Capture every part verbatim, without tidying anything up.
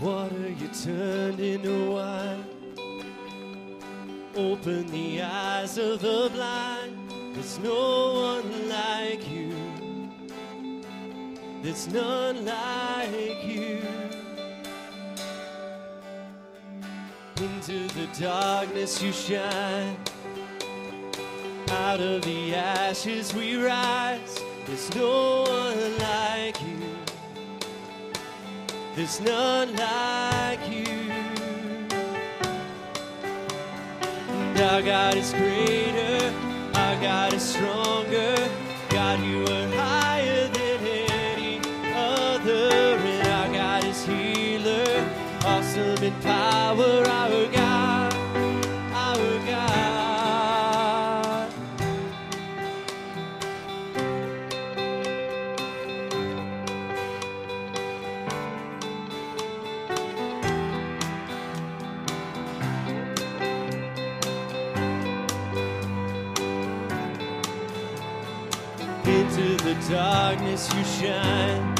water you turned into wine. Open the eyes of the blind. There's no one like you. There's none like you. Into the darkness you shine. Out of the ashes we rise. There's no one like you. There's none like you. And our God is greater. Our God is stronger. God, you are higher than any other. And our God is healer. Awesome in power, our God. Our God. Darkness you shine,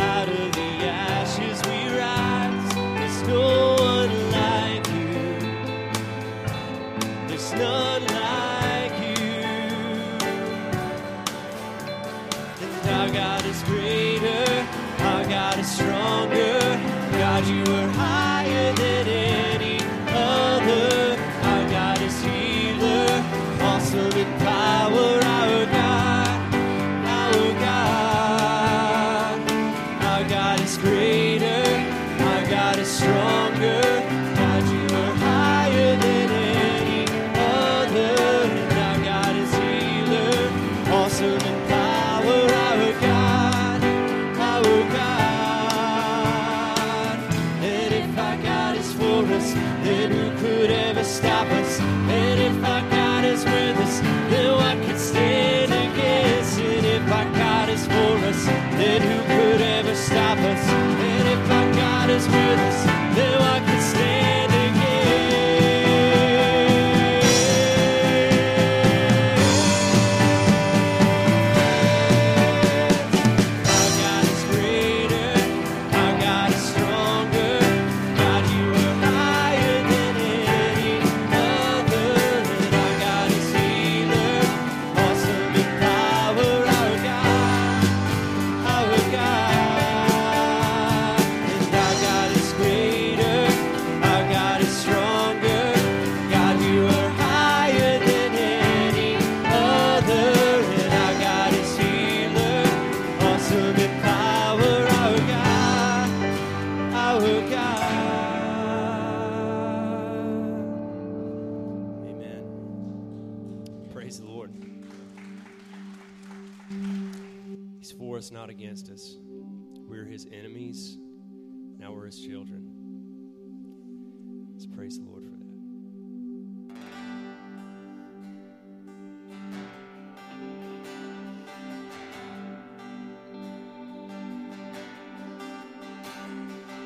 out of the ashes we rise. There's no one like you. There's none like you. And our God is greater. Our God is stronger. God, you are higher than any other. Our God is healer, awesome in power. Our God. Stronger, God, you are higher than any other. And our God is healer, awesome in power. Our God, our God. And if our God is for us, then who could ever stop us? And if our God is with us, then what could stand against? And if our God is for us, then who could ever stop us? And if our God is with us, then I can stand.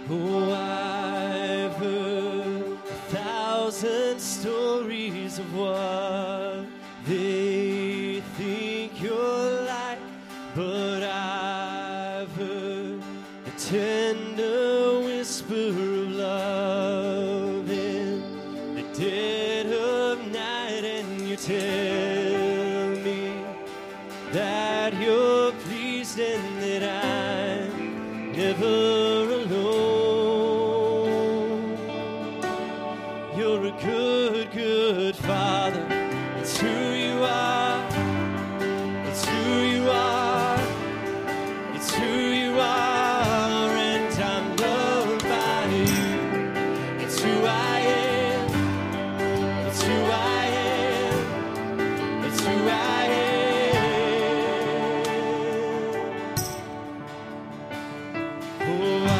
Oh, I've heard a thousand stories of what they think you're like, but I've heard the tender whisper of love in the dead of night, and you tell me that you're pleased and that I'm never. Oh,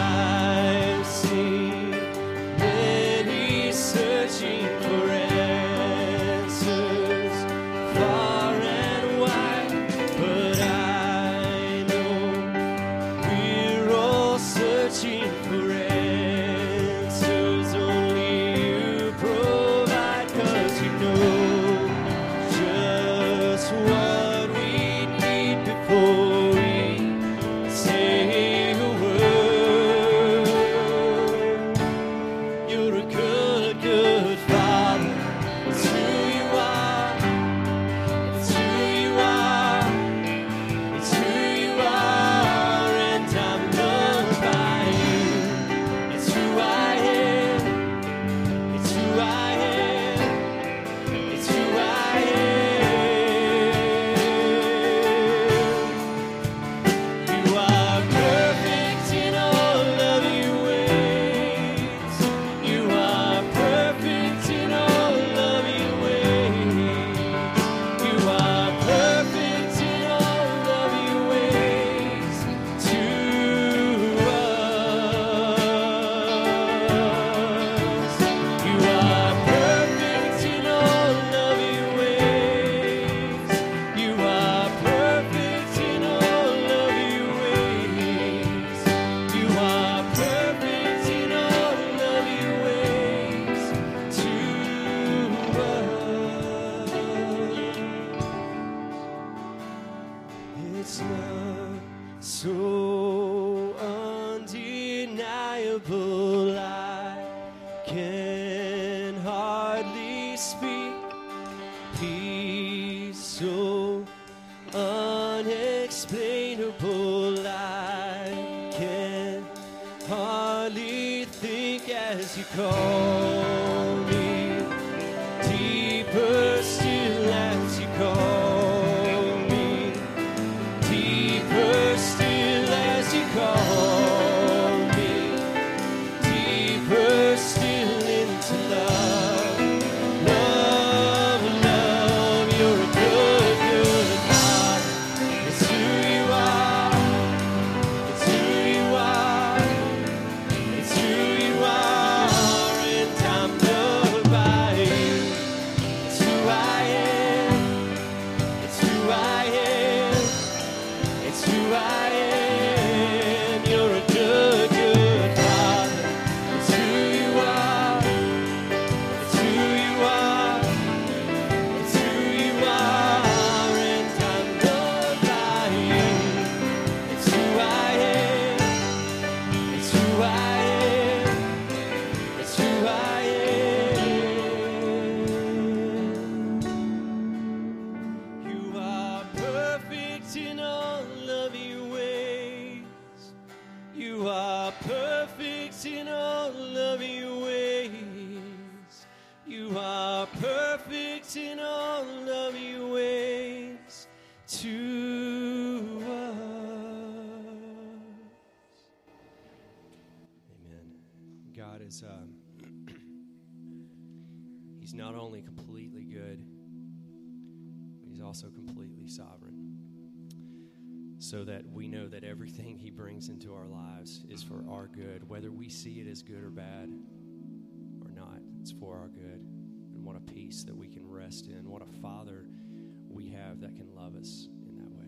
It's love so undeniable I can hardly speak. Peace so unexplainable I can hardly think as you call me. Deeper still as you call. Not only completely good, but he's also completely sovereign, so that we know that everything he brings into our lives is for our good, whether we see it as good or bad or not. It's for our good. And what a peace that we can rest in. What a Father we have that can love us in that way.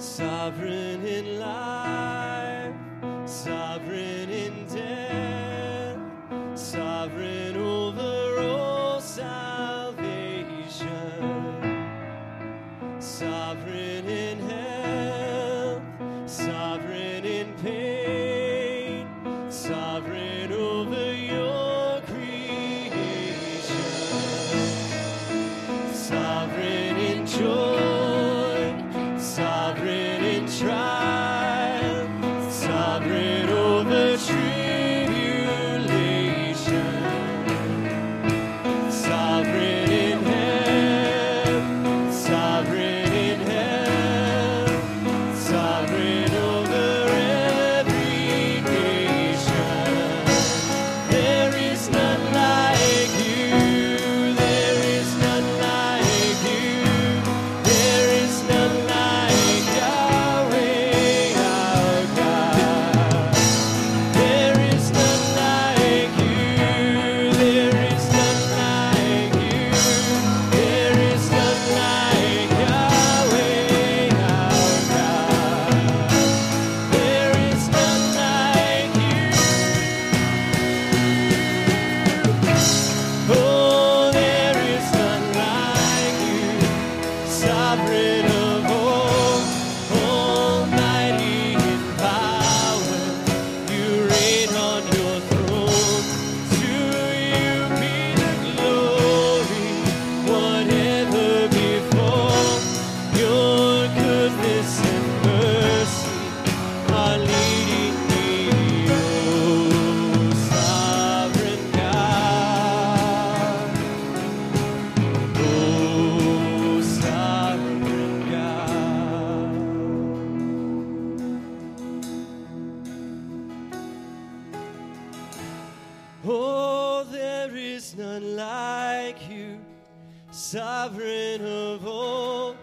Sovereign in life, sovereign in death, sovereign over all salvation, sovereign in health, sovereign in pain, sovereign over your creation, sovereign in joy. Sovereign of all,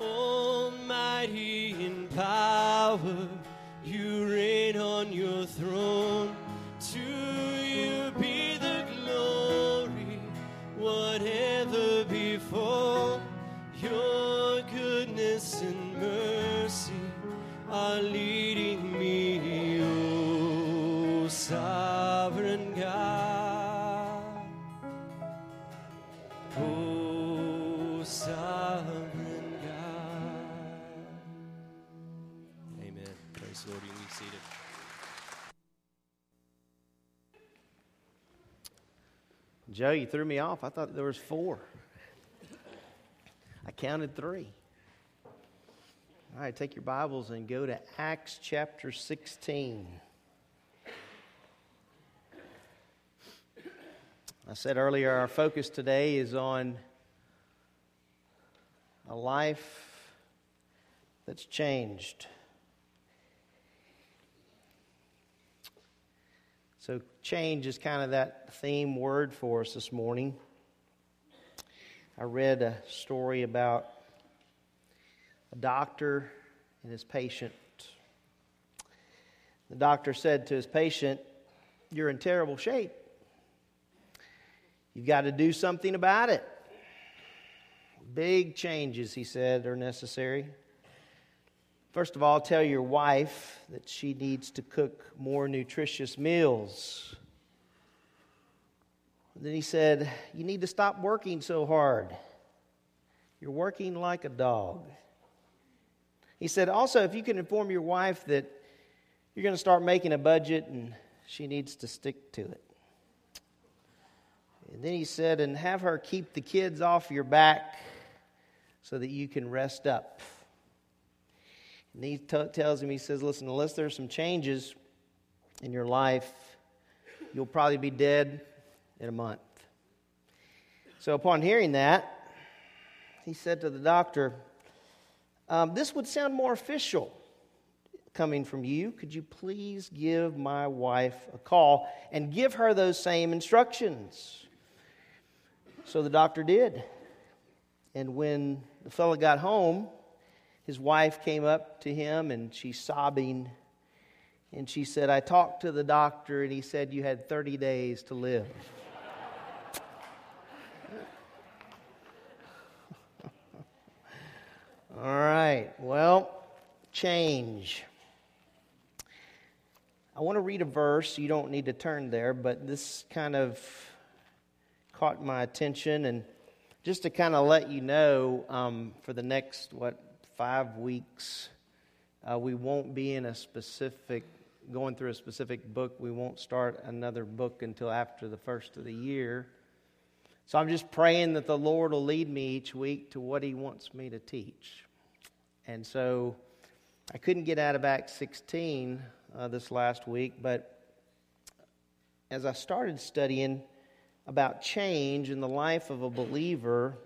almighty in power, you reign on your throne. To you be the glory, whatever befall, your goodness and mercy are leading me, O sovereign God. Sovereign God. Amen. Praise the Lord. You can be seated. Joe, you threw me off. I thought there was four. I counted three. All right, take your Bibles and go to Acts chapter sixteen. I said earlier our focus today is on a life that's changed. So change is kind of that theme word for us this morning. I read a story about a doctor and his patient. The doctor said to his patient, "You're in terrible shape. You've got to do something about it. Big changes," he said, "are necessary. First of all, tell your wife that she needs to cook more nutritious meals." And then he said, "You need to stop working so hard. You're working like a dog." He said, "Also, if you can inform your wife that you're going to start making a budget and she needs to stick to it." And then he said, "And have her keep the kids off your back so that you can rest up." And he t- tells him, he says, "Listen, unless there's some changes in your life, you'll probably be dead in a month." So upon hearing that, he said to the doctor, um, "This would sound more official coming from you. Could you please give my wife a call and give her those same instructions?" So the doctor did. And when the fellow got home, his wife came up to him and she's sobbing. And she said, "I talked to the doctor and he said you had thirty days to live." All right, well, change. I want to read a verse. You don't need to turn there, but this kind of caught my attention. And just to kind of let you know, um, for the next, what, five weeks, uh, we won't be in a specific, going through a specific book. We won't start another book until after the first of the year. So I'm just praying that the Lord will lead me each week to what He wants me to teach. And so I couldn't get out of Acts sixteen uh, this last week, but as I started studying about change in the life of a believer,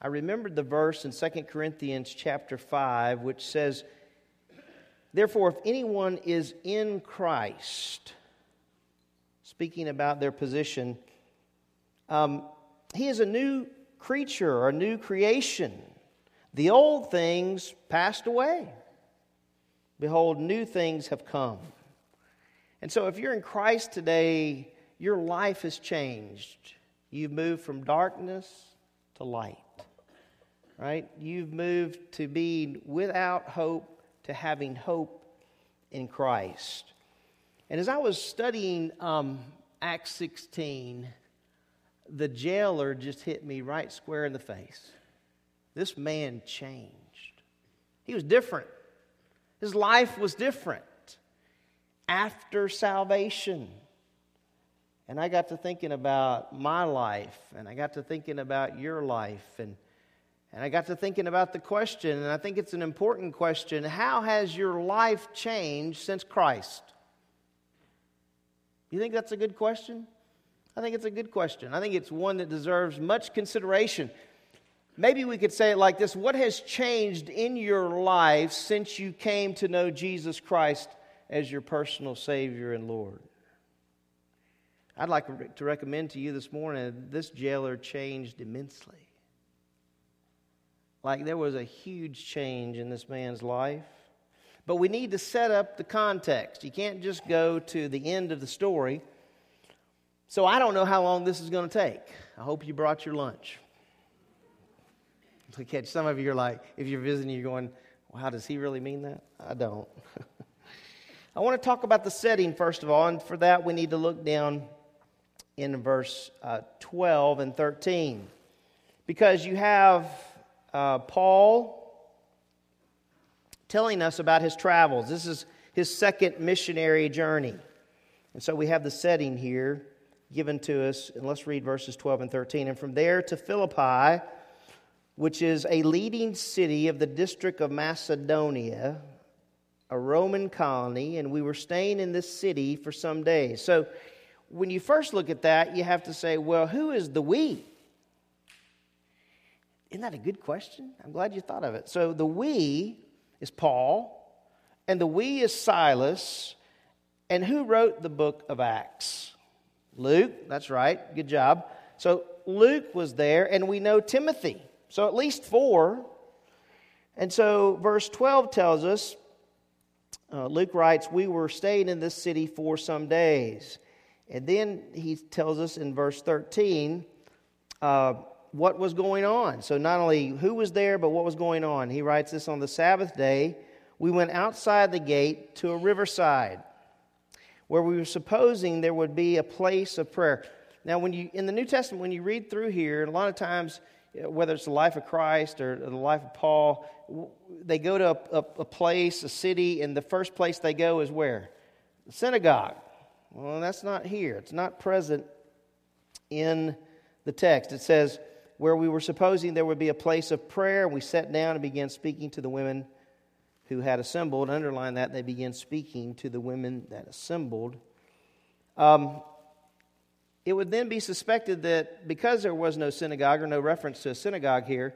I remembered the verse in Second Corinthians chapter five, which says, "Therefore, if anyone is in Christ," speaking about their position, Um, he is a new creature, or a new creation. The old things passed away. Behold, new things have come. And so if you're in Christ today, your life has changed. You've moved from darkness to light, right? You've moved to be without hope to having hope in Christ. And as I was studying um, Acts sixteen, the jailer just hit me right square in the face. This man changed. He was different. His life was different after salvation. And I got to thinking about my life, and I got to thinking about your life, and, and I got to thinking about the question, and I think it's an important question: how has your life changed since Christ? You think that's a good question? I think it's a good question. I think it's one that deserves much consideration. Maybe we could say it like this: what has changed in your life since you came to know Jesus Christ as your personal Savior and Lord? I'd like to recommend to you this morning, this jailer changed immensely. Like, there was a huge change in this man's life. But we need to set up the context. You can't just go to the end of the story. So I don't know how long this is going to take. I hope you brought your lunch. To catch some of you, you're like, if you're visiting, you're going, wow, does he really mean that? I don't. I want to talk about the setting, first of all, and for that we need to look down in verse uh, twelve and thirteen. Because you have uh, Paul telling us about his travels. This is his second missionary journey. And so we have the setting here given to us, and let's read verses twelve and thirteen. "And from there to Philippi, which is a leading city of the district of Macedonia, a Roman colony, and we were staying in this city for some days." So when you first look at that, you have to say, well, who is the we? Isn't that a good question? I'm glad you thought of it. So the we is Paul, and the we is Silas, and who wrote the book of Acts? Luke, that's right, good job. So Luke was there, and we know Timothy. So at least four. And so verse twelve tells us, uh, Luke writes, "We were staying in this city for some days." And then he tells us in verse thirteen uh, what was going on. So not only who was there, but what was going on. He writes this: "On the Sabbath day, we went outside the gate to a riverside, where we were supposing there would be a place of prayer." Now, when you in the New Testament, when you read through here, a lot of times, whether it's the life of Christ or the life of Paul, they go to a, a, a place, a city, and the first place they go is where? The synagogue. Well, that's not here. It's not present in the text. It says, "Where we were supposing there would be a place of prayer, we sat down and began speaking to the women who had assembled." Underline that. They began speaking to the women that assembled. Um, it would then be suspected that because there was no synagogue or no reference to a synagogue here,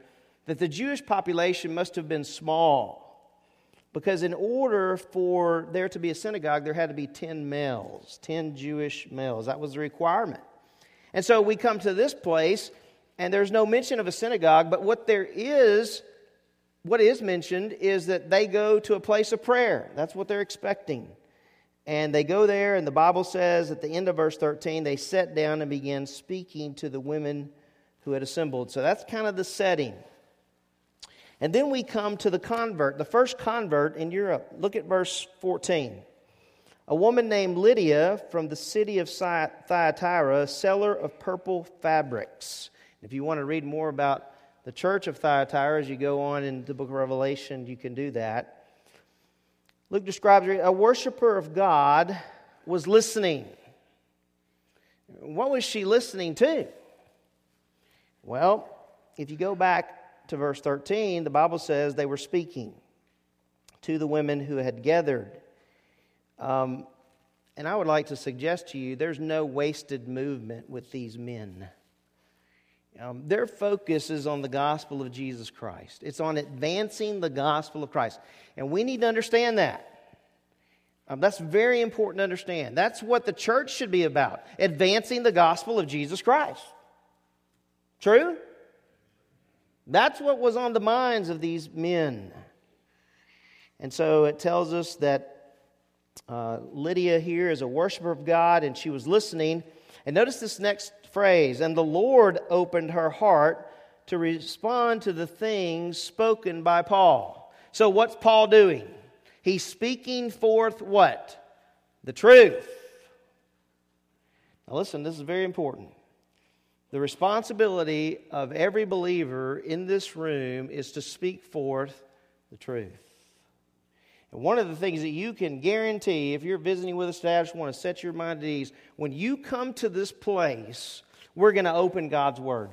that the Jewish population must have been small. Because in order for there to be a synagogue, there had to be ten males, ten Jewish males. That was the requirement. And so we come to this place, and there's no mention of a synagogue, but what there is What is mentioned is that they go to a place of prayer. That's what they're expecting. And they go there, and the Bible says at the end of verse thirteen, they sat down and began speaking to the women who had assembled. So that's kind of the setting. And then we come to the convert, the first convert in Europe. Look at verse fourteen. A woman named Lydia from the city of Thyatira, a seller of purple fabrics. If you want to read more about the church of Thyatira as you go on in the book of Revelation, you can do that. Luke describes a worshiper of God was listening. What was she listening to? Well, if you go back to verse thirteen, the Bible says they were speaking to the women who had gathered. Um, and I would like to suggest to you there's no wasted movement with these men. Um, their focus is on the gospel of Jesus Christ. It's on advancing the gospel of Christ. And we need to understand that. Um, that's very important to understand. That's what the church should be about, advancing the gospel of Jesus Christ. True? That's what was on the minds of these men. And so it tells us that uh, Lydia here is a worshiper of God, and she was listening. And notice this next phrase, and the Lord opened her heart to respond to the things spoken by Paul. So what's Paul doing? He's speaking forth what? The truth. Now listen, this is very important. The responsibility of every believer in this room is to speak forth the truth. And one of the things that you can guarantee, if you're visiting with us today, I just want to set your mind at ease. When you come to this place, we're going to open God's Word.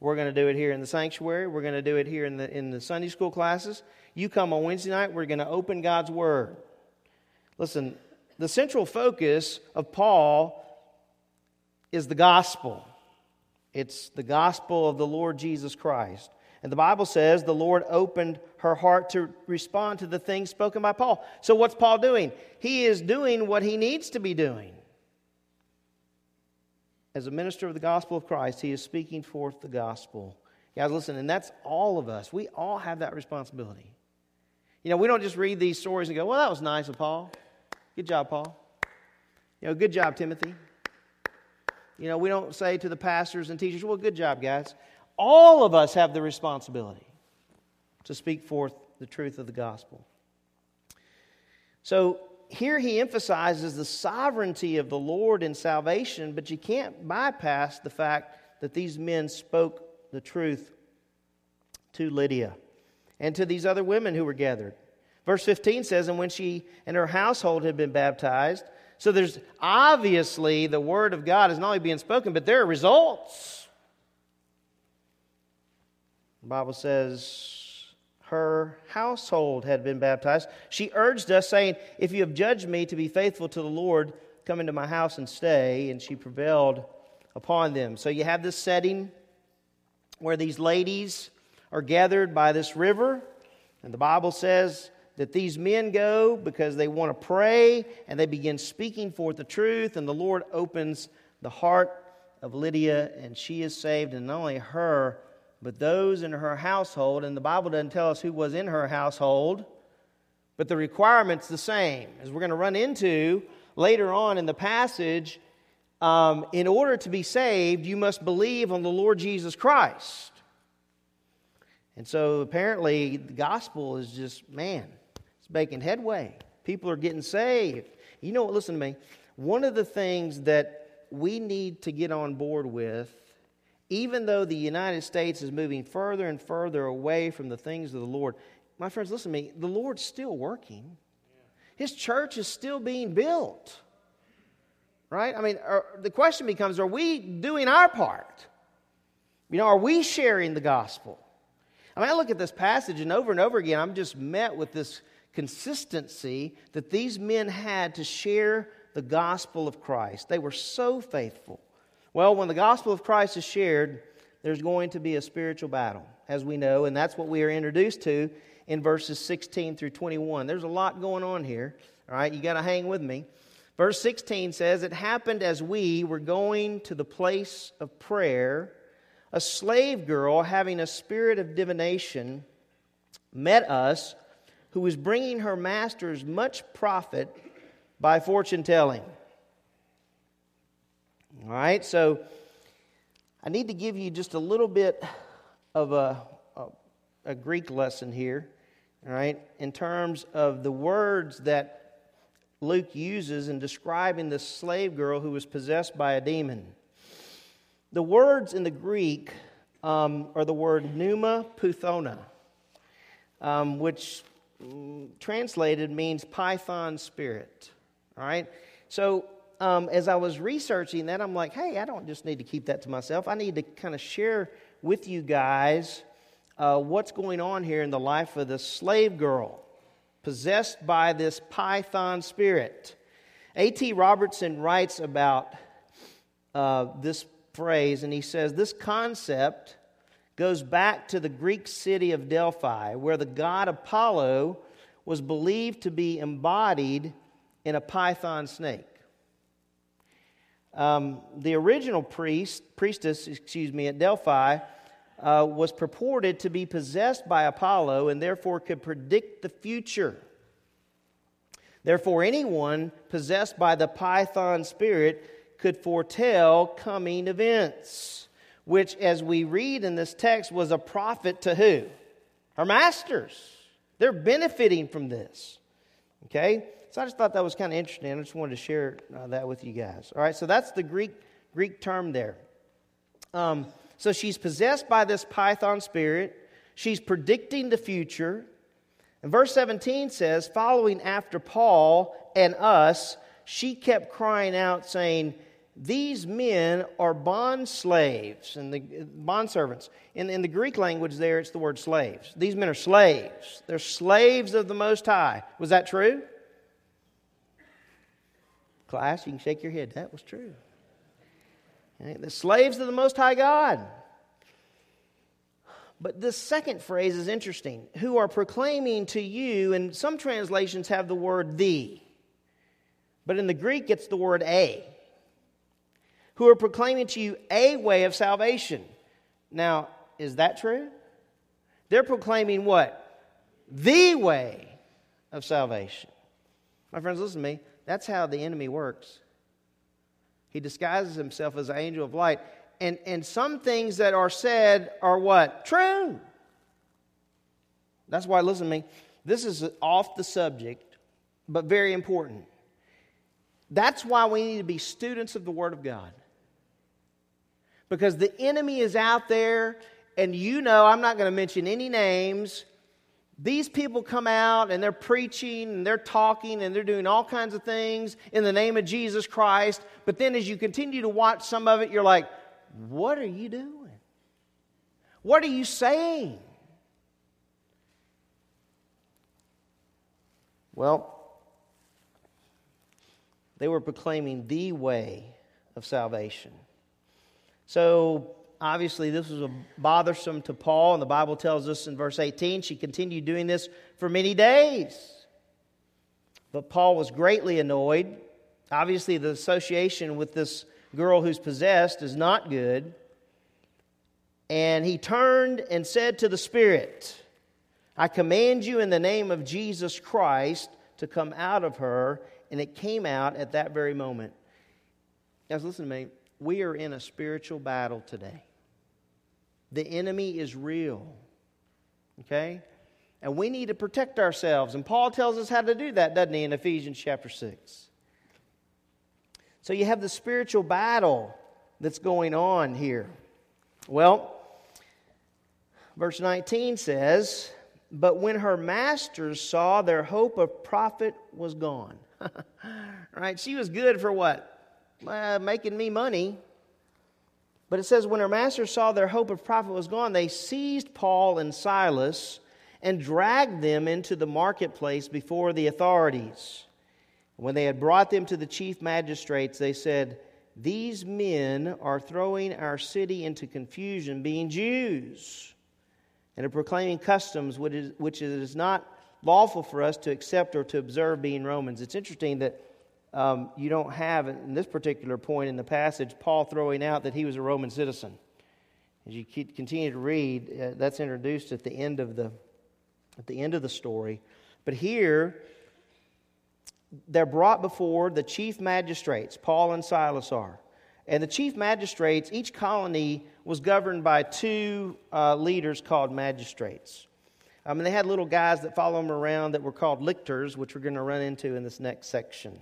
We're going to do it here in the sanctuary. We're going to do it here in the, in the Sunday school classes. You come on Wednesday night, we're going to open God's Word. Listen, the central focus of Paul is the gospel. It's the gospel of the Lord Jesus Christ. And the Bible says the Lord opened her heart to respond to the things spoken by Paul. So what's Paul doing? He is doing what he needs to be doing. As a minister of the gospel of Christ, he is speaking forth the gospel. Guys, listen, and that's all of us. We all have that responsibility. You know, we don't just read these stories and go, well, that was nice of Paul. Good job, Paul. You know, good job, Timothy. You know, we don't say to the pastors and teachers, well, good job, guys. All of us have the responsibility to speak forth the truth of the gospel. So here he emphasizes the sovereignty of the Lord in salvation, but you can't bypass the fact that these men spoke the truth to Lydia and to these other women who were gathered. Verse fifteen says, and when she and her household had been baptized, so there's obviously the word of God is not only being spoken, but there are results. The Bible says her household had been baptized. She urged us, saying, if you have judged me to be faithful to the Lord, come into my house and stay. And she prevailed upon them. So you have this setting where these ladies are gathered by this river. And the Bible says that these men go because they want to pray, and they begin speaking forth the truth, and the Lord opens the heart of Lydia, and she is saved, and not only her, but those in her household. And the Bible doesn't tell us who was in her household, but the requirement's the same, as we're going to run into later on in the passage. Um, in order to be saved, you must believe on the Lord Jesus Christ. And so apparently the gospel is just, man, it's making headway. People are getting saved. You know what, listen to me. One of the things that we need to get on board with, even though the United States is moving further and further away from the things of the Lord, my friends, listen to me, the Lord's still working. His church is still being built. Right? I mean, are, the question becomes, are we doing our part? You know, are we sharing the gospel? I mean, I look at this passage, and over and over again, I'm just met with this consistency that these men had to share the gospel of Christ. They were so faithful. Well, when the gospel of Christ is shared, there's going to be a spiritual battle, as we know, and that's what we are introduced to in verses sixteen through twenty-one. There's a lot going on here. All right, you got to hang with me. Verse sixteen says, it happened as we were going to the place of prayer, a slave girl having a spirit of divination met us, who was bringing her masters much profit by fortune telling. All right, so I need to give you just a little bit of a, a Greek lesson here, all right, in terms of the words that Luke uses in describing the slave girl who was possessed by a demon. The words in the Greek um, are the word pneuma pythona, um, which mm, translated means python spirit, all right? So um, as I was researching that, I'm like, hey, I don't just need to keep that to myself. I need to kind of share with you guys uh, what's going on here in the life of this slave girl possessed by this python spirit. A T Robertson writes about uh, this phrase, and he says, this concept goes back to the Greek city of Delphi, where the god Apollo was believed to be embodied in a python snake. Um, the original priest, priestess, excuse me, at Delphi uh, was purported to be possessed by Apollo and therefore could predict the future. Therefore, anyone possessed by the python spirit could foretell coming events, which, as we read in this text, was a profit to who? Her masters. They're benefiting from this. Okay? So I just thought that was kind of interesting. I just wanted to share uh, that with you guys. All right, so that's the Greek Greek term there. Um, so she's possessed by this python spirit. She's predicting the future. And verse seventeen says, following after Paul and us, she kept crying out, saying, these men are bond slaves, and the bond servants. In, in the Greek language there, it's the word slaves. These men are slaves. They're slaves of the Most High. Was that true? Class, you can shake your head. That was true. The slaves of the Most High God. But this second phrase is interesting. Who are proclaiming to you, and some translations have the word thee. But in the Greek, it's the word a. Who are proclaiming to you a way of salvation. Now, is that true? They're proclaiming what? The way of salvation. My friends, listen to me. That's how the enemy works. He disguises himself as an angel of light. And, and some things that are said are what? True. That's why, listen to me, this is off the subject, but very important. That's why we need to be students of the Word of God. Because the enemy is out there, and you know, I'm not going to mention any names. These people come out and they're preaching and they're talking and they're doing all kinds of things in the name of Jesus Christ. But then as you continue to watch some of it, you're like, what are you doing? What are you saying? Well, they were proclaiming the way of salvation. So obviously, this was bothersome to Paul, and the Bible tells us in verse eighteen, she continued doing this for many days. But Paul was greatly annoyed. Obviously, the association with this girl who's possessed is not good. And he turned and said to the Spirit, I command you in the name of Jesus Christ to come out of her. And it came out at that very moment. Guys, listen to me. We are in a spiritual battle today. The enemy is real, okay? And we need to protect ourselves. And Paul tells us how to do that, doesn't he, in Ephesians chapter six. So you have the spiritual battle that's going on here. Well, verse nineteen says, but when her masters saw their hope of profit was gone. Right? She was good for what? Uh, making me money. But it says, when her masters saw their hope of profit was gone, they seized Paul and Silas and dragged them into the marketplace before the authorities. When they had brought them to the chief magistrates, they said, these men are throwing our city into confusion, being Jews, and are proclaiming customs which, is, which it is not lawful for us to accept or to observe, being Romans. It's interesting that Um, you don't have, in this particular point in the passage, Paul throwing out that he was a Roman citizen. As you continue to read, uh, that's introduced at the end of the, at the end of the story. But here, they're brought before the chief magistrates, Paul and Silas are. And the chief magistrates, each colony was governed by two uh, leaders called magistrates. I mean, they had little guys that follow them around that were called lictors, which we're going to run into in this next section.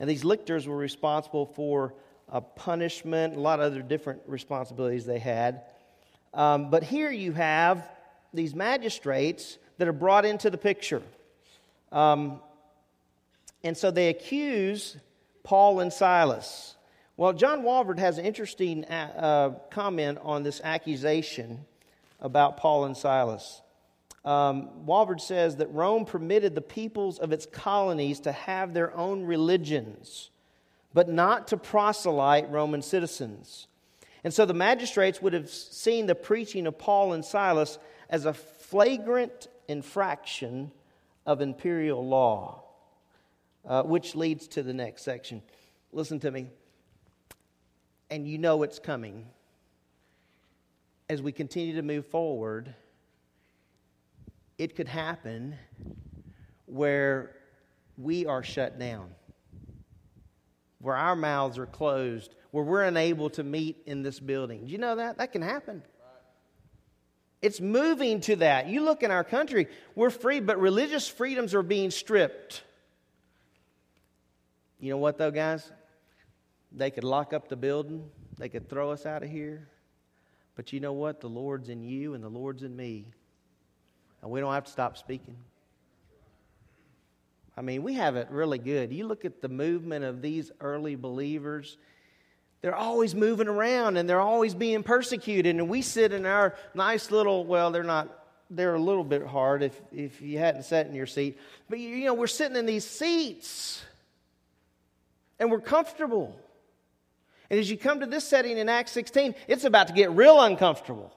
And these lictors were responsible for uh, punishment, a lot of other different responsibilities they had. Um, but here you have these magistrates that are brought into the picture. Um, and so they accuse Paul and Silas. Well, John Walvoord has an interesting uh, comment on this accusation about Paul and Silas. Um, Walvoord says that Rome permitted the peoples of its colonies to have their own religions, but not to proselyte Roman citizens. And so the magistrates would have seen the preaching of Paul and Silas as a flagrant infraction of imperial law, uh, which leads to the next section. Listen to me. And you know it's coming. As we continue to move forward, it could happen where we are shut down, where our mouths are closed, where we're unable to meet in this building. Do you know that? That can happen. It's moving to that. You look in our country, we're free, but religious freedoms are being stripped. You know what, though, guys? They could lock up the building. They could throw us out of here. But you know what? The Lord's in you and the Lord's in me. And we don't have to stop speaking. I mean, we have it really good. You look at the movement of these early believers. They're always moving around and they're always being persecuted. And we sit in our nice little, well, they're not, they're a little bit hard if, if you hadn't sat in your seat. But, you know, we're sitting in these seats and we're comfortable. And as you come to this setting in Acts sixteen, it's about to get real uncomfortable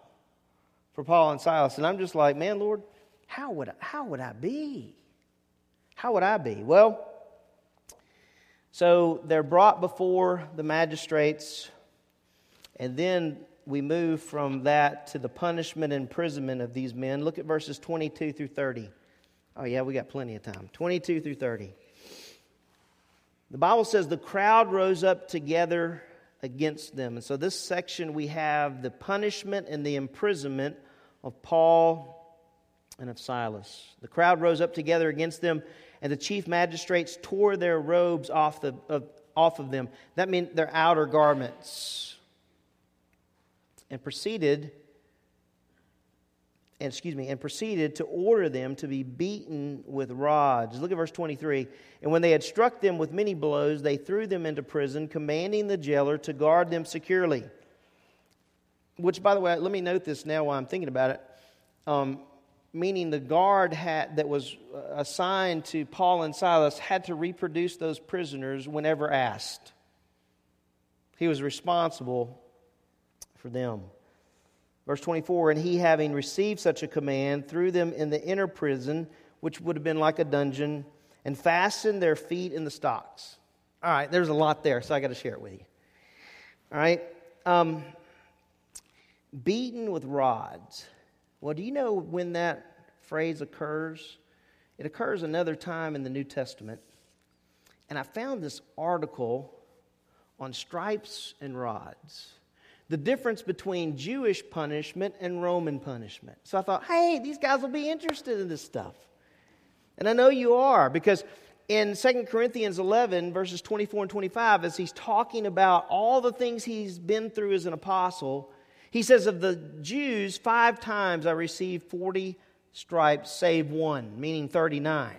for Paul and Silas. And I'm just like, man, Lord, how would I, how would I be? How would I be? Well, so they're brought before the magistrates. And then we move from that to the punishment and imprisonment of these men. Look at verses twenty-two through thirty. Oh, yeah, we got plenty of time. twenty-two through thirty. The Bible says the crowd rose up together against them. And so this section we have the punishment and the imprisonment of Paul and of Silas. The crowd rose up together against them, and the chief magistrates tore their robes off the of, off of them. That means their outer garments. And proceeded and excuse me, and proceeded to order them to be beaten with rods. Look at verse twenty-three. And when they had struck them with many blows, they threw them into prison, commanding the jailer to guard them securely. Which, by the way, let me note this now while I'm thinking about it. Um, meaning the guard had, that was assigned to Paul and Silas had to reproduce those prisoners whenever asked. He was responsible for them. Verse twenty-four, and he, having received such a command, threw them in the inner prison, which would have been like a dungeon, and fastened their feet in the stocks. All right, there's a lot there, so I got to share it with you. All right, um, beaten with rods. Well, do you know when that phrase occurs? It occurs another time in the New Testament. And I found this article on stripes and rods. The difference between Jewish punishment and Roman punishment. So I thought, hey, these guys will be interested in this stuff. And I know you are, because in Second Corinthians eleven, verses twenty-four and twenty-five, as he's talking about all the things he's been through as an apostle, he says, of the Jews, five times I received forty stripes, save one, meaning thirty-nine.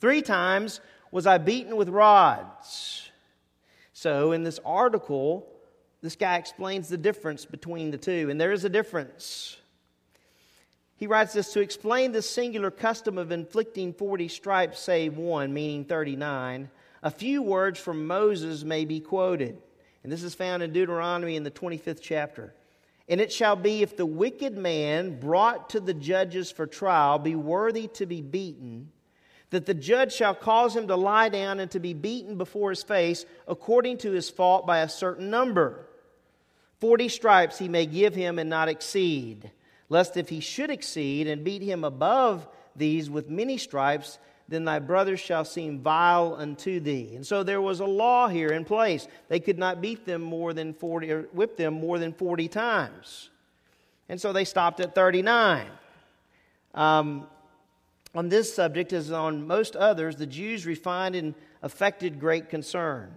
Three times was I beaten with rods. So in this article, this guy explains the difference between the two, and there is a difference. He writes this, to explain this singular custom of inflicting forty stripes save one, meaning thirty-nine, a few words from Moses may be quoted. And this is found in Deuteronomy in the twenty-fifth chapter. And it shall be, if the wicked man brought to the judges for trial be worthy to be beaten, that the judge shall cause him to lie down and to be beaten before his face according to his fault by a certain number. Forty stripes he may give him and not exceed, lest if he should exceed and beat him above these with many stripes, then thy brother shall seem vile unto thee. And so there was a law here in place. They could not beat them more than forty, or whip them more than forty times. And so they stopped at thirty-nine. Um, on this subject, as on most others, the Jews refined and affected great concern.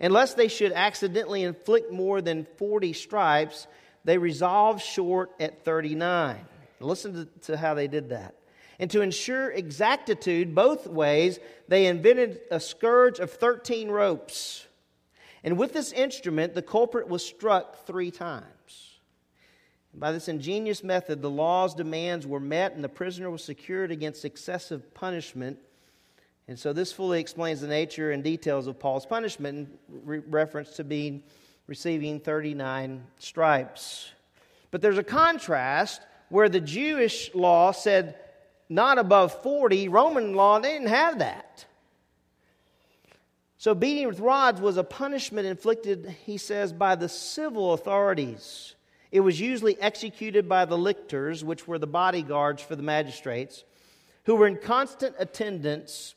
And lest they should accidentally inflict more than forty stripes, they resolved short at thirty-nine. Listen to, to how they did that. And to ensure exactitude both ways, they invented a scourge of thirteen ropes. And with this instrument, the culprit was struck three times. And by this ingenious method, the law's demands were met, and the prisoner was secured against excessive punishment. And so this fully explains the nature and details of Paul's punishment in re- reference to being receiving thirty-nine stripes. But there's a contrast where the Jewish law said not above forty. Roman law, they didn't have that. So beating with rods was a punishment inflicted, he says, by the civil authorities. It was usually executed by the lictors, which were the bodyguards for the magistrates, who were in constant attendance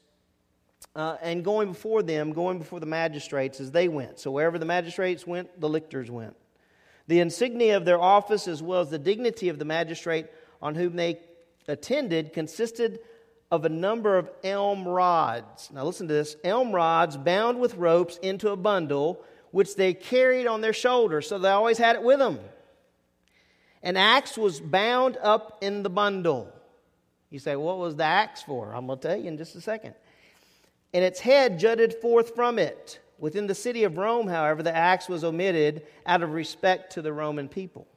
Uh, and going before them, going before the magistrates as they went. So wherever the magistrates went, the lictors went. The insignia of their office, as well as the dignity of the magistrate on whom they attended, consisted of a number of elm rods. Now listen to this. Elm rods bound with ropes into a bundle, which they carried on their shoulders. So they always had it with them. An axe was bound up in the bundle. You say, what was the axe for? I'm going to tell you in just a second. And its head jutted forth from it. Within the city of Rome, however, the axe was omitted out of respect to the Roman people.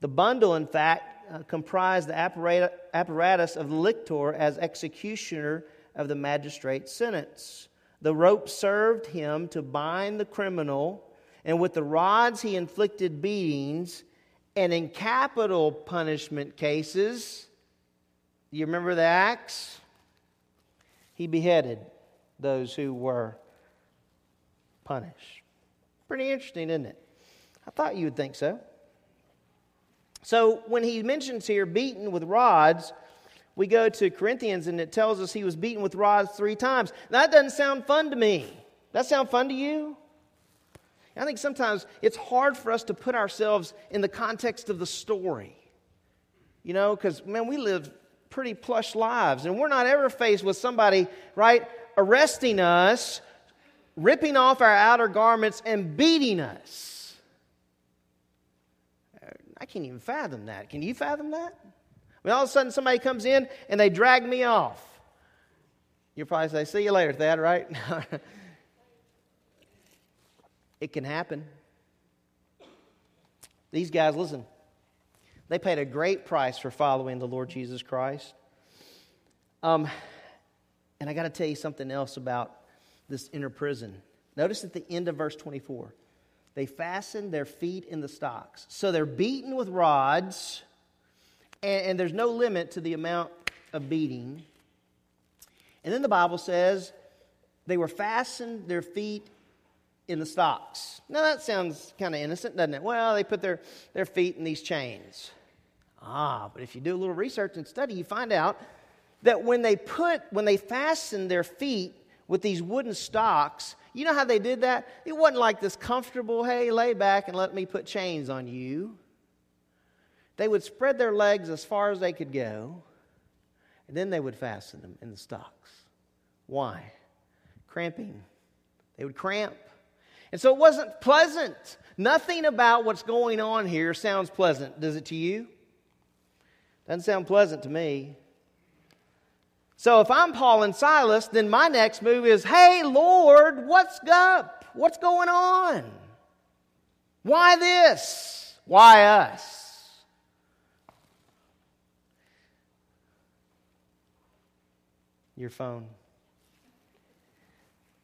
The bundle, in fact, comprised the apparatus of the lictor as executioner of the magistrate's sentence. The rope served him to bind the criminal, and with the rods he inflicted beatings. And in capital punishment cases, you remember the axe? He beheaded those who were punished. Pretty interesting, isn't it? I thought you would think so. So when he mentions here beaten with rods, we go to Corinthians and it tells us he was beaten with rods three times. Now, that doesn't sound fun to me. That sound fun to you? I think sometimes it's hard for us to put ourselves in the context of the story. You know, because, man, we live pretty plush lives, and we're not ever faced with somebody, right, arresting us, ripping off our outer garments, and beating us. I can't even fathom that. Can you fathom that? When all of a sudden somebody comes in and they drag me off, you'll probably say, "See you later, Thad," right? It can happen. These guys, listen. They paid a great price for following the Lord Jesus Christ. Um, and I got to tell you something else about this inner prison. Notice at the end of verse twenty-four, they fastened their feet in the stocks. So they're beaten with rods, and, and there's no limit to the amount of beating. And then the Bible says they were fastened their feet in the stocks. Now that sounds kind of innocent, doesn't it? Well, they put their, their feet in these chains. Ah, but if you do a little research and study, you find out that when they put, when they fastened their feet with these wooden stocks, you know how they did that? It wasn't like this comfortable, hey, lay back and let me put chains on you. They would spread their legs as far as they could go, and then they would fasten them in the stocks. Why? Cramping. They would cramp. And so it wasn't pleasant. Nothing about what's going on here sounds pleasant, does it to you? Doesn't sound pleasant to me. So if I'm Paul and Silas, then my next move is, hey, Lord, what's up? What's going on? Why this? Why us? Your phone.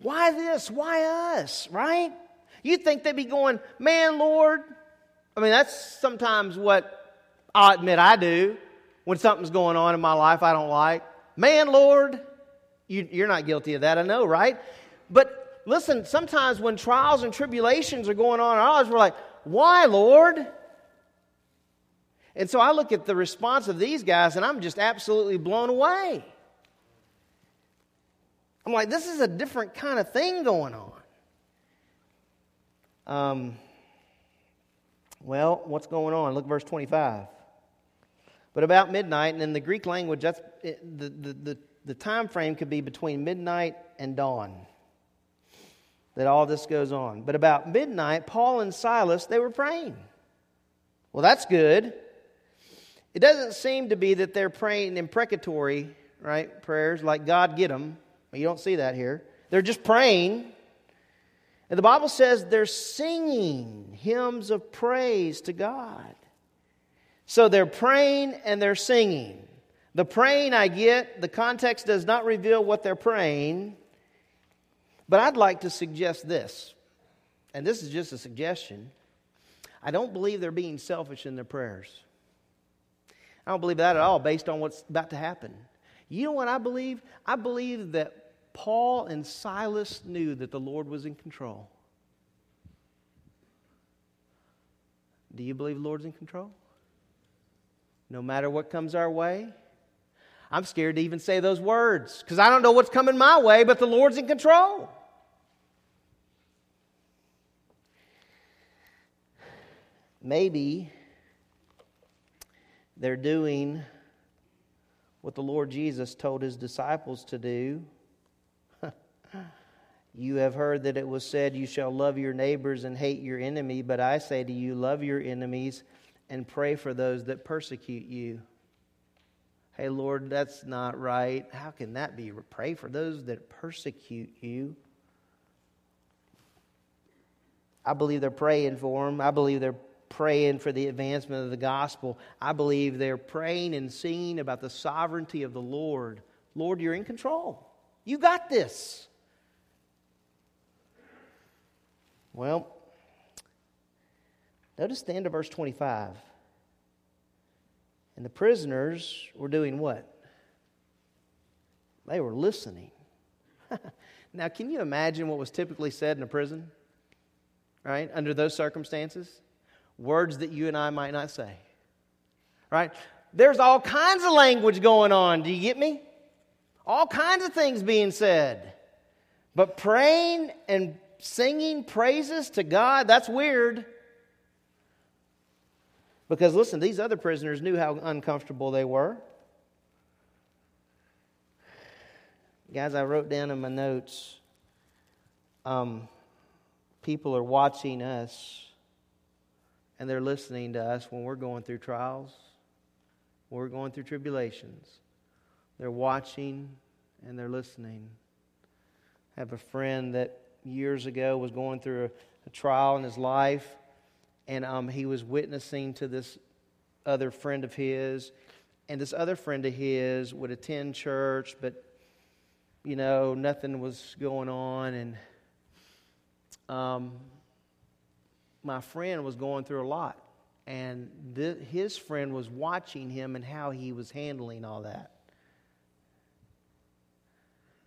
Why this? Why us? Right? You'd think they'd be going, man, Lord. I mean, that's sometimes what I'll admit I do when something's going on in my life I don't like. Man, Lord, you, you're not guilty of that, I know, right? But listen, sometimes when trials and tribulations are going on in our lives, we're like, why, Lord? And so I look at the response of these guys, and I'm just absolutely blown away. I'm like, this is a different kind of thing going on. Um, well, what's going on? Look at verse twenty-five. but about midnight. And in the Greek language, that's it, the, the, the, the time frame could be between midnight and dawn that all this goes on. But about midnight, Paul and Silas, they were praying. Well, that's good. It doesn't seem to be that they're praying imprecatory, right, prayers like God get them. You don't see that here. They're just praying. And the Bible says they're singing hymns of praise to God. So they're praying and they're singing. The praying I get, the context does not reveal what they're praying. But I'd like to suggest this, and this is just a suggestion. I don't believe they're being selfish in their prayers. I don't believe that at all based on what's about to happen. You know what I believe? I believe that Paul and Silas knew that the Lord was in control. Do you believe the Lord's in control? No matter what comes our way? I'm scared to even say those words because I don't know what's coming my way, but the Lord's in control. Maybe they're doing what the Lord Jesus told his disciples to do. You have heard that it was said, you shall love your neighbors and hate your enemy. But I say to you, love your enemies and pray for those that persecute you. Hey, Lord, that's not right. How can that be? Pray for those that persecute you. I believe they're praying for them. I believe they're praying for the advancement of the gospel. I believe they're praying and singing about the sovereignty of the Lord. Lord, you're in control. You got this. Well, notice the end of verse twenty-five. And the prisoners were doing what? They were listening. Now, can you imagine what was typically said in a prison? Right? Under those circumstances? Words that you and I might not say. Right? There's all kinds of language going on. Do you get me? All kinds of things being said. But praying and singing praises to God, that's weird. Because, listen, these other prisoners knew how uncomfortable they were. Guys, I wrote down in my notes, um, people are watching us, and they're listening to us when we're going through trials, when we're going through tribulations. They're watching, and they're listening. I have a friend that years ago was going through a, a trial in his life, and um, he was witnessing to this other friend of his. And this other friend of his would attend church, but, you know, nothing was going on. And um, my friend was going through a lot. And th- his friend was watching him and how he was handling all that.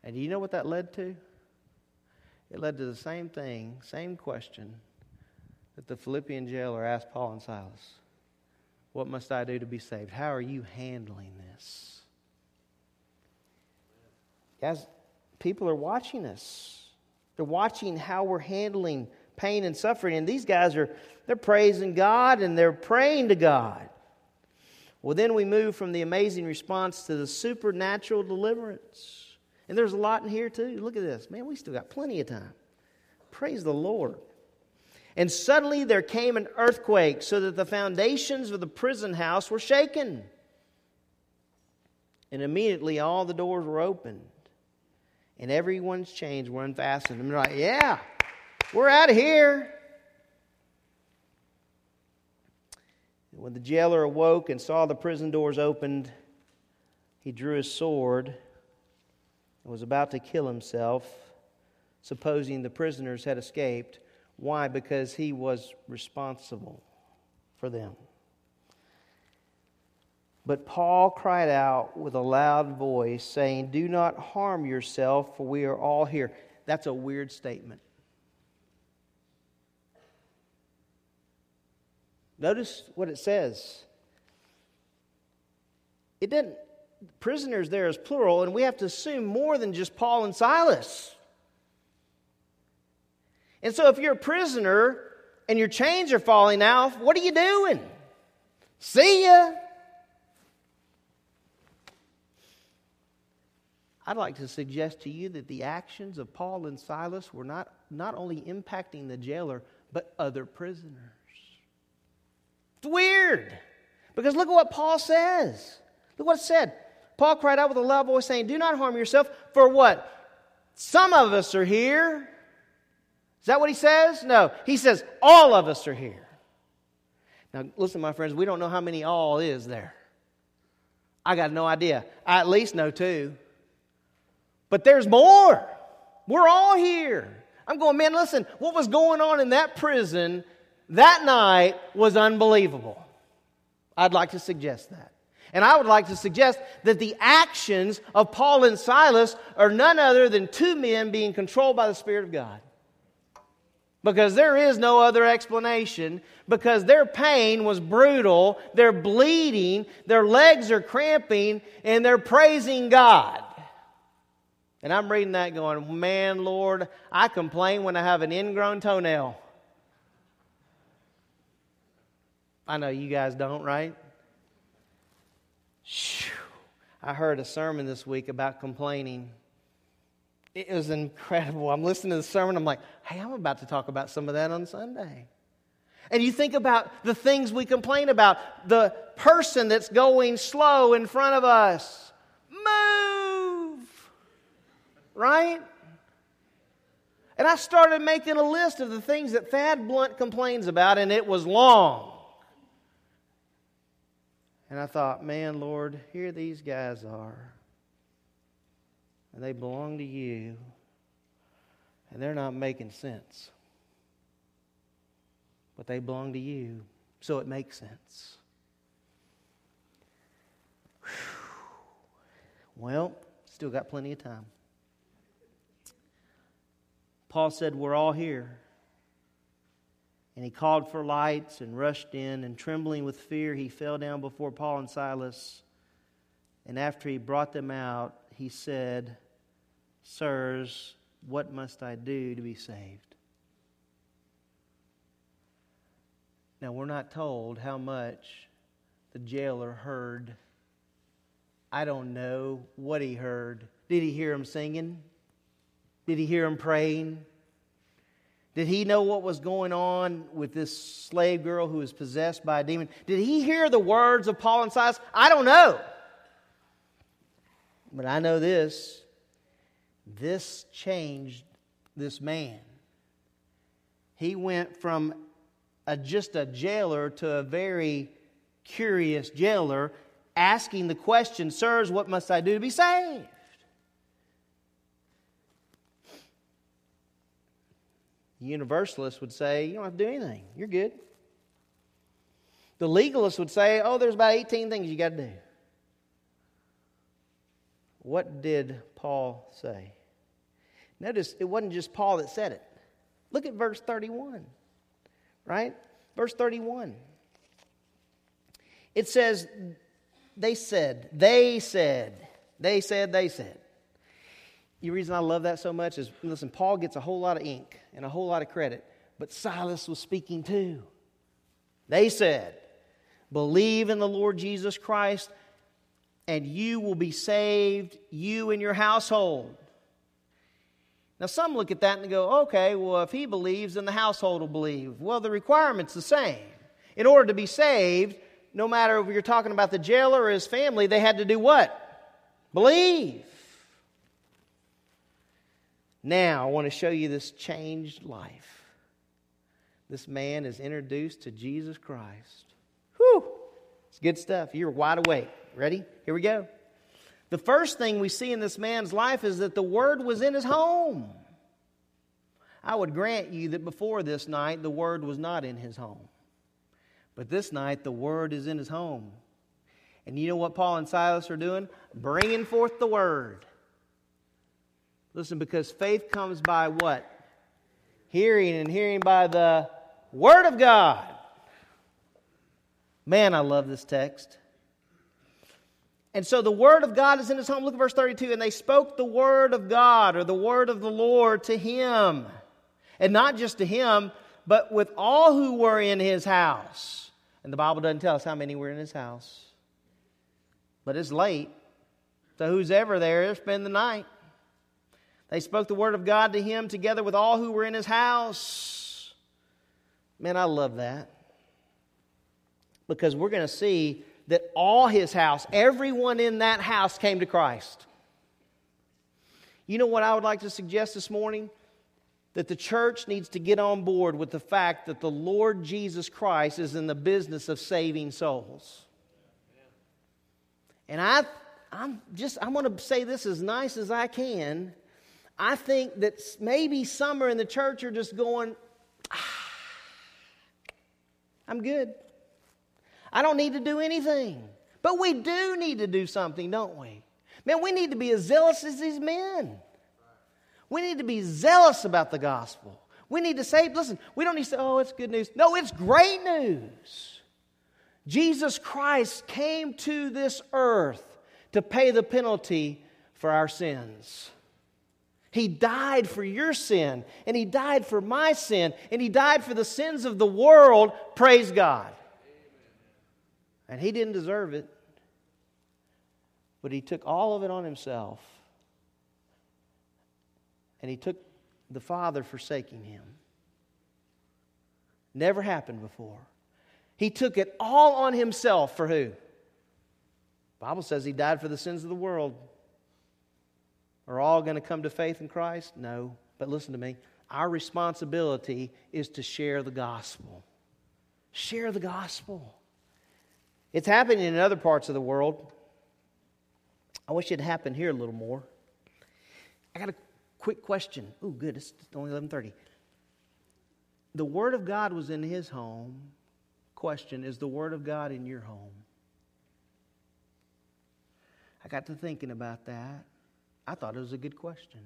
And do you know what that led to? It led to the same thing, same question that the Philippian jailer asked Paul and Silas. What must I do to be saved? How are you handling this? Guys, people are watching us. They're watching how we're handling pain and suffering. And these guys are, they're praising God and they're praying to God. Well, then we move from the amazing response to the supernatural deliverance. And there's a lot in here too. Look at this. Man, we still got plenty of time. Praise the Lord. And suddenly there came an earthquake, so that the foundations of the prison house were shaken. And immediately all the doors were opened, and everyone's chains were unfastened. And they're like, yeah, we're out of here. And when the jailer awoke and saw the prison doors opened, he drew his sword and was about to kill himself, supposing the prisoners had escaped. Why? Because he was responsible for them. But Paul cried out with a loud voice, saying, do not harm yourself, for we are all here. That's a weird statement. Notice what it says. It didn't, prisoners there is plural, and we have to assume more than just Paul and Silas. And so if you're a prisoner and your chains are falling off, what are you doing? See ya. I'd like to suggest to you that the actions of Paul and Silas were not, not only impacting the jailer, but other prisoners. It's weird, because look at what Paul says. Look what it said. Paul cried out with a loud voice, saying, "Do not harm yourself, for what? Some of us are here." Is that what he says? No. He says, all of us are here. Now, listen, my friends, we don't know how many all is there. I got no idea. I at least know two. But there's more. We're all here. I'm going, man, listen, what was going on in that prison that night was unbelievable. I'd like to suggest that. And I would like to suggest that the actions of Paul and Silas are none other than two men being controlled by the Spirit of God. Because there is no other explanation. Because their pain was brutal. They're bleeding. Their legs are cramping. And they're praising God. And I'm reading that going, man, Lord, I complain when I have an ingrown toenail. I know you guys don't, right? I heard a sermon this week about complaining. It was incredible. I'm listening to the sermon. I'm like, hey, I'm about to talk about some of that on Sunday. And you think about the things we complain about. The person that's going slow in front of us. Move! Right? And I started making a list of the things that Thad Blunt complains about, and it was long. And I thought, man, Lord, here these guys are. And they belong to you, and they're not making sense. But they belong to you, so it makes sense. Whew. Well, still got plenty of time. Paul said, we're all here. And he called for lights and rushed in, and trembling with fear, he fell down before Paul and Silas. And after he brought them out, he said, "Sirs, what must I do to be saved?" Now, we're not told how much the jailer heard. I don't know what he heard. Did he hear him singing? Did he hear him praying? Did he know what was going on with this slave girl who was possessed by a demon? Did he hear the words of Paul and Silas? I don't know. But I know this, this changed this man. He went from a, just a jailer to a very curious jailer, asking the question, "Sirs, what must I do to be saved?" Universalists would say, "You don't have to do anything. You're good." The legalists would say, "Oh, there's about eighteen things you got to do." What did Paul say? Notice it wasn't just Paul that said it. Look at verse thirty-one, right? Verse thirty-one. It says, they said, they said, they said, they said. The reason I love that so much is, listen, Paul gets a whole lot of ink and a whole lot of credit, but Silas was speaking too. They said, "Believe in the Lord Jesus Christ, and you will be saved, you and your household." Now, some look at that and go, okay, well, if he believes, then the household will believe. Well, the requirement's the same. In order to be saved, no matter if you're talking about the jailer or his family, they had to do what? Believe. Now, I want to show you this changed life. This man is introduced to Jesus Christ. Whew! It's good stuff. You're wide awake. Ready? Here we go. The first thing we see in this man's life is that the Word was in his home. I would grant you that before this night, the Word was not in his home. But this night, the Word is in his home. And you know what Paul and Silas are doing? Bringing forth the Word. Listen, because faith comes by what? Hearing, and hearing by the Word of God. Man, I love this text. And so the Word of God is in his home. Look at verse thirty-two. "And they spoke the Word of God," or the Word of the Lord, "to him." And not just to him, but with all who were in his house. And the Bible doesn't tell us how many were in his house. But it's late. to who's ever there, spend the night. They spoke the word of God to him together with all who were in his house. Man, I love that. Because we're going to see that all his house, everyone in that house came to Christ. You know what I would like to suggest this morning? That the church needs to get on board with the fact that the Lord Jesus Christ is in the business of saving souls. And I, I'm just, I'm going to say this as nice as I can. I think that maybe some are in the church are just going, ah, I'm good. I don't need to do anything. But we do need to do something, don't we? Man, we need to be as zealous as these men. We need to be zealous about the gospel. We need to say, listen, we don't need to say, oh, it's good news. No, it's great news. Jesus Christ came to this earth to pay the penalty for our sins. He died for your sin, and He died for my sin, and He died for the sins of the world. Praise God. And He didn't deserve it, but He took all of it on Himself. And He took the Father forsaking Him. Never happened before. He took it all on Himself for who? The Bible says He died for the sins of the world. Are all going to come to faith in Christ? No. But listen to me. Our responsibility is to share the gospel. Share the gospel. It's happening in other parts of the world. I wish it happened here a little more. I got to... Quick question. Oh, good, it's only eleven thirty. The Word of God was in his home. Question, is the Word of God in your home? I got to thinking about that. I thought it was a good question.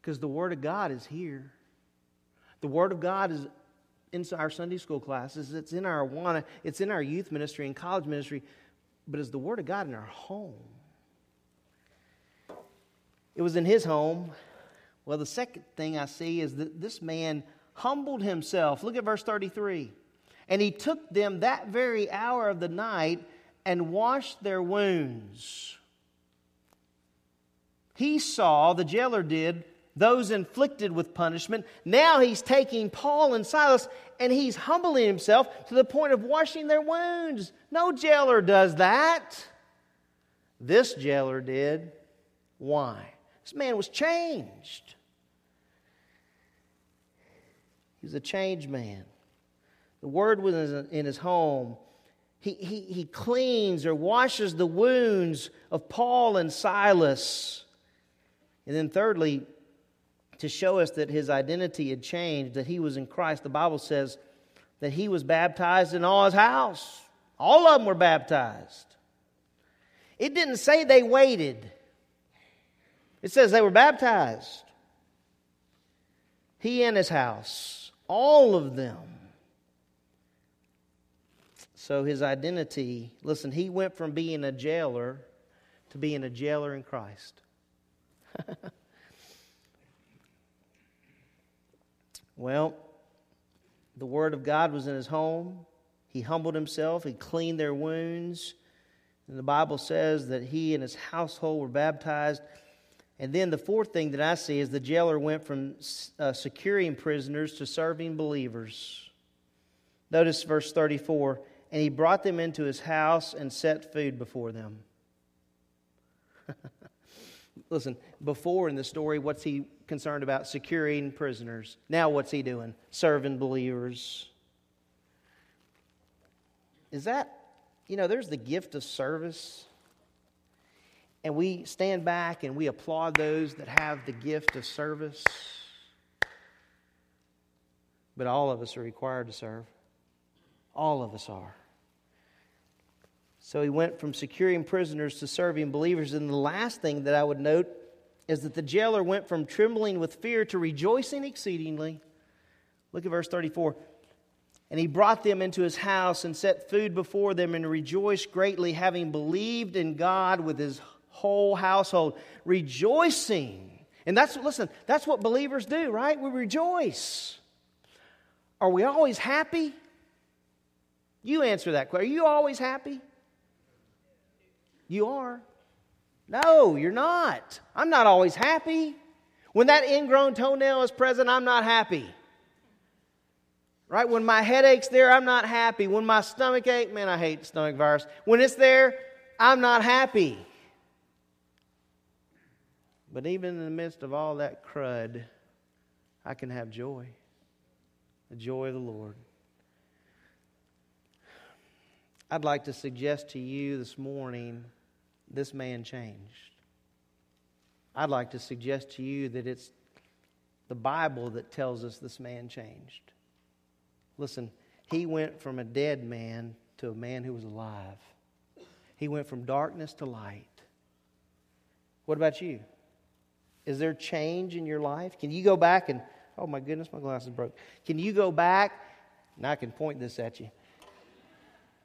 Because the Word of God is here. The Word of God is in our Sunday school classes. It's in our Awana. It's in our youth ministry and college ministry. But is the Word of God in our home? It was in his home. Well, the second thing I see is that this man humbled himself. Look at verse thirty-three. And he took them that very hour of the night and washed their wounds. He saw, the jailer did, those inflicted with punishment. Now he's taking Paul and Silas and he's humbling himself to the point of washing their wounds. No jailer does that. This jailer did. Why? This man was changed. He was a changed man. The Word was in his home. He, he, he cleans or washes the wounds of Paul and Silas. And then thirdly, to show us that his identity had changed, that he was in Christ, the Bible says that he was baptized in all his house. All of them were baptized. It didn't say they waited. It says they were baptized. He and his house. All of them. So his identity, listen, he went from being a jailer to being a jailer in Christ. Well, the Word of God was in his home. He humbled himself. He cleaned their wounds. And the Bible says that he and his household were baptized. And then the fourth thing that I see is the jailer went from uh, securing prisoners to serving believers. Notice verse thirty-four. And he brought them into his house and set food before them. Listen, before in the story, what's he concerned about? Securing prisoners. Now what's he doing? Serving believers. Is that, you know, there's the gift of service. And we stand back and we applaud those that have the gift of service. But all of us are required to serve. All of us are. So he went from securing prisoners to serving believers. And the last thing that I would note is that the jailer went from trembling with fear to rejoicing exceedingly. Look at verse thirty-four. And he brought them into his house and set food before them and rejoiced greatly, having believed in God with his whole household, rejoicing. And that's, listen, that's what believers do, right? We rejoice. Are we always happy? You answer that question. Are you always happy? You are. No, you're not. I'm not always happy. When that ingrown toenail is present, I'm not happy. Right? When my headache's there, I'm not happy. When my stomach ache, man, I hate stomach virus. When it's there, I'm not happy. But even in the midst of all that crud, I can have joy. The joy of the Lord. I'd like to suggest to you this morning, this man changed. I'd like to suggest to you that it's the Bible that tells us this man changed. Listen, he went from a dead man to a man who was alive. He went from darkness to light. What about you? Is there change in your life? Can you go back and, oh my goodness, my glasses broke. Can you go back, and I can point this at you.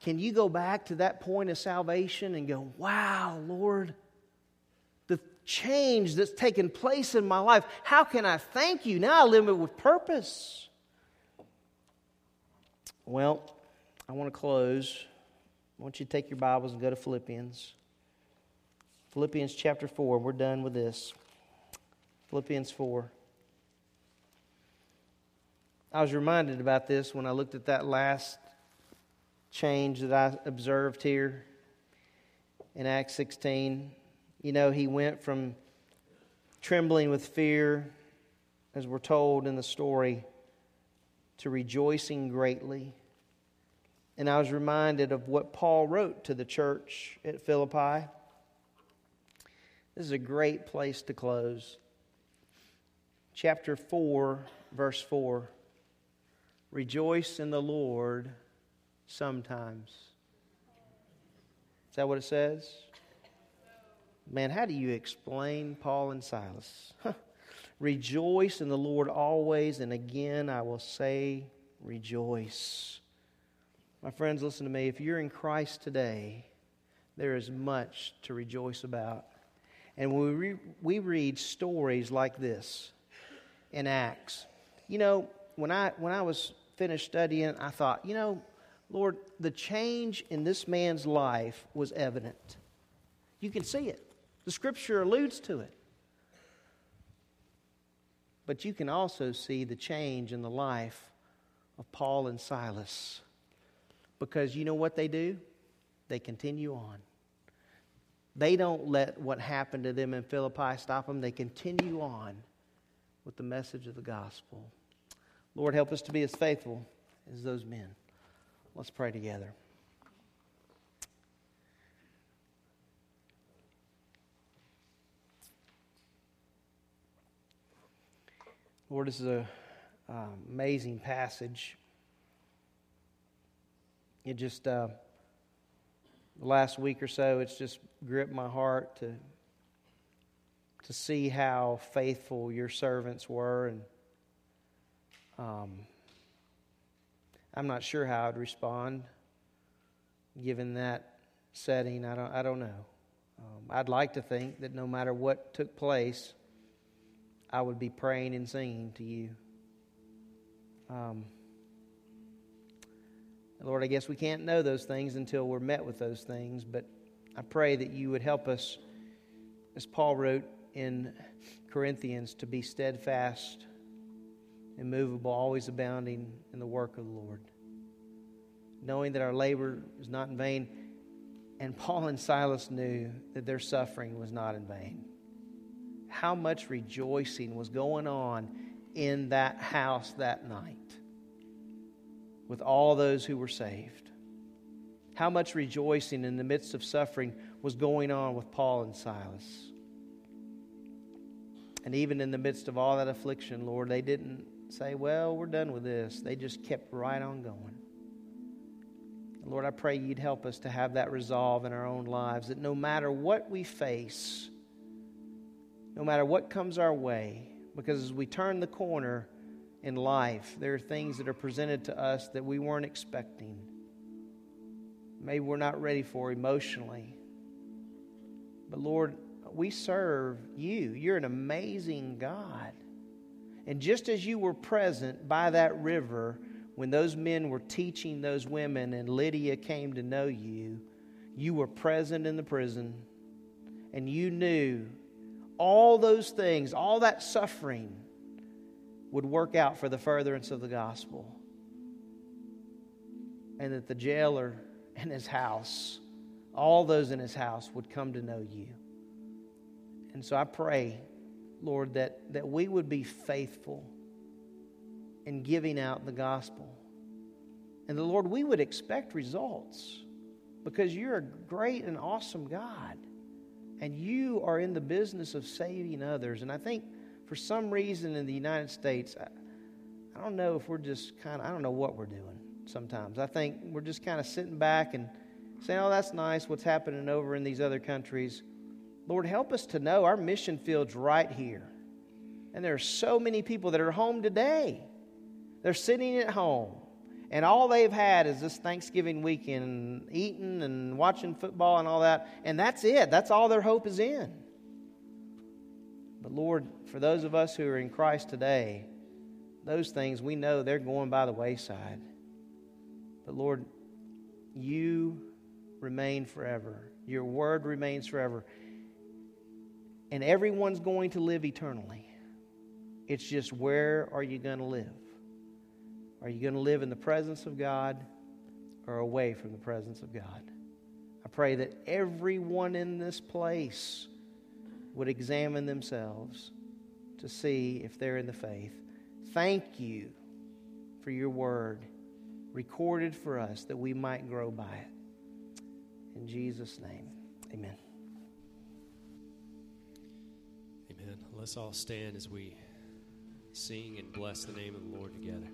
Can you go back to that point of salvation and go, wow, Lord, the change that's taken place in my life, how can I thank you? Now I live it with purpose. Well, I want to close. I want you to take your Bibles and go to Philippians. Philippians chapter four. We're done with this. Philippians four. I was reminded about this when I looked at that last change that I observed here in Acts sixteen. You know, he went from trembling with fear, as we're told in the story, to rejoicing greatly. And I was reminded of what Paul wrote to the church at Philippi. This is a great place to close. Chapter four, verse four. Rejoice in the Lord sometimes. Is that what it says? Man, how do you explain Paul and Silas? Huh. Rejoice in the Lord always, and again I will say rejoice. My friends, listen to me. If you're in Christ today, there is much to rejoice about. And when we, re- we read stories like this in Acts, you know, when I when I was finished studying, I thought, you know, Lord, the change in this man's life was evident. You can see it. The Scripture alludes to it. But you can also see the change in the life of Paul and Silas. Because you know what they do? They continue on. They don't let what happened to them in Philippi stop them. They continue on with the message of the gospel. Lord, help us to be as faithful as those men. Let's pray together. Lord, this is an uh, amazing passage. It just, uh, the last week or so, it's just gripped my heart to, to see how faithful your servants were. And um, I'm not sure how I'd respond given that setting. I don't, I don't know. Um, I'd like to think that no matter what took place, I would be praying and singing to you. Um, Lord, I guess we can't know those things until we're met with those things, but I pray that you would help us, as Paul wrote in Corinthians, to be steadfast, immovable, always abounding in the work of the Lord, knowing that our labor is not in vain. And Paul and Silas knew that their suffering was not in vain. How much rejoicing was going on in that house that night with all those who were saved. How much rejoicing in the midst of suffering was going on with Paul and Silas. And even in the midst of all that affliction, Lord, they didn't say, well, we're done with this. They just kept right on going. Lord, I pray you'd help us to have that resolve in our own lives, that no matter what we face, no matter what comes our way, because as we turn the corner in life, there are things that are presented to us that we weren't expecting. Maybe we're not ready for emotionally. But Lord, we serve you. You're an amazing God. And just as you were present by that river when those men were teaching those women and Lydia came to know you, you were present in the prison. and you knew all those things, all that suffering would work out for the furtherance of the gospel. And that the jailer and his house, all those in his house would come to know you. And so I pray, Lord, that, that we would be faithful in giving out the gospel. And the Lord, we would expect results because you're a great and awesome God. And you are in the business of saving others. And I think for some reason in the United States, I, I don't know if we're just kind of, I don't know what we're doing sometimes. I think we're just kind of sitting back and saying, oh, that's nice what's happening over in these other countries. Lord, help us to know our mission field's right here. And there are so many people that are home today. They're sitting at home. And all they've had is this Thanksgiving weekend, and eating and watching football and all that. And that's it. That's all their hope is in. But Lord, for those of us who are in Christ today, those things we know they're going by the wayside. But Lord, you remain forever. Your word remains forever. And everyone's going to live eternally. It's just where are you going to live? Are you going to live in the presence of God or away from the presence of God? I pray that everyone in this place would examine themselves to see if they're in the faith. Thank you for your word recorded for us that we might grow by it. In Jesus' name, amen. Amen. Let's all stand as we sing and bless the name of the Lord together.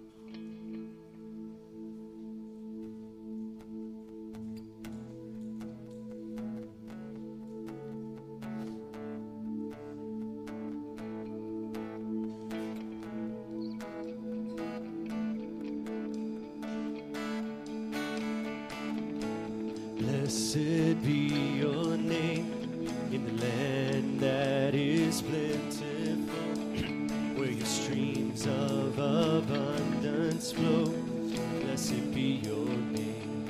Blessed be your name in the land that is plentiful, where your streams of abundance flow. Blessed be your name.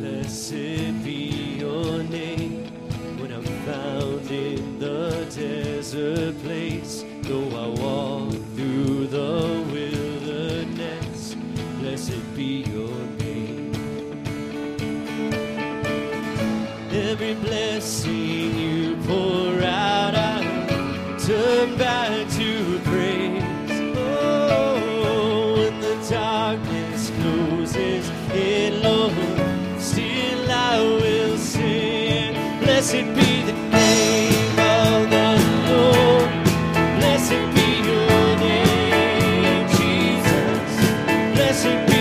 Blessed be your name when I'm found in the desert place, though I walk through the wilderness. Blessed be your name. Every blessing you pour out, I turn back to praise. Oh, when the darkness closes in, Lord, still I will sing. Blessed be the name of the Lord. Blessed be your name, Jesus. Blessed be. Blessed be.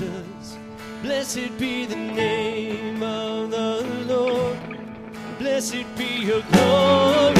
Jesus. Blessed be the name of the Lord. Blessed be your glory.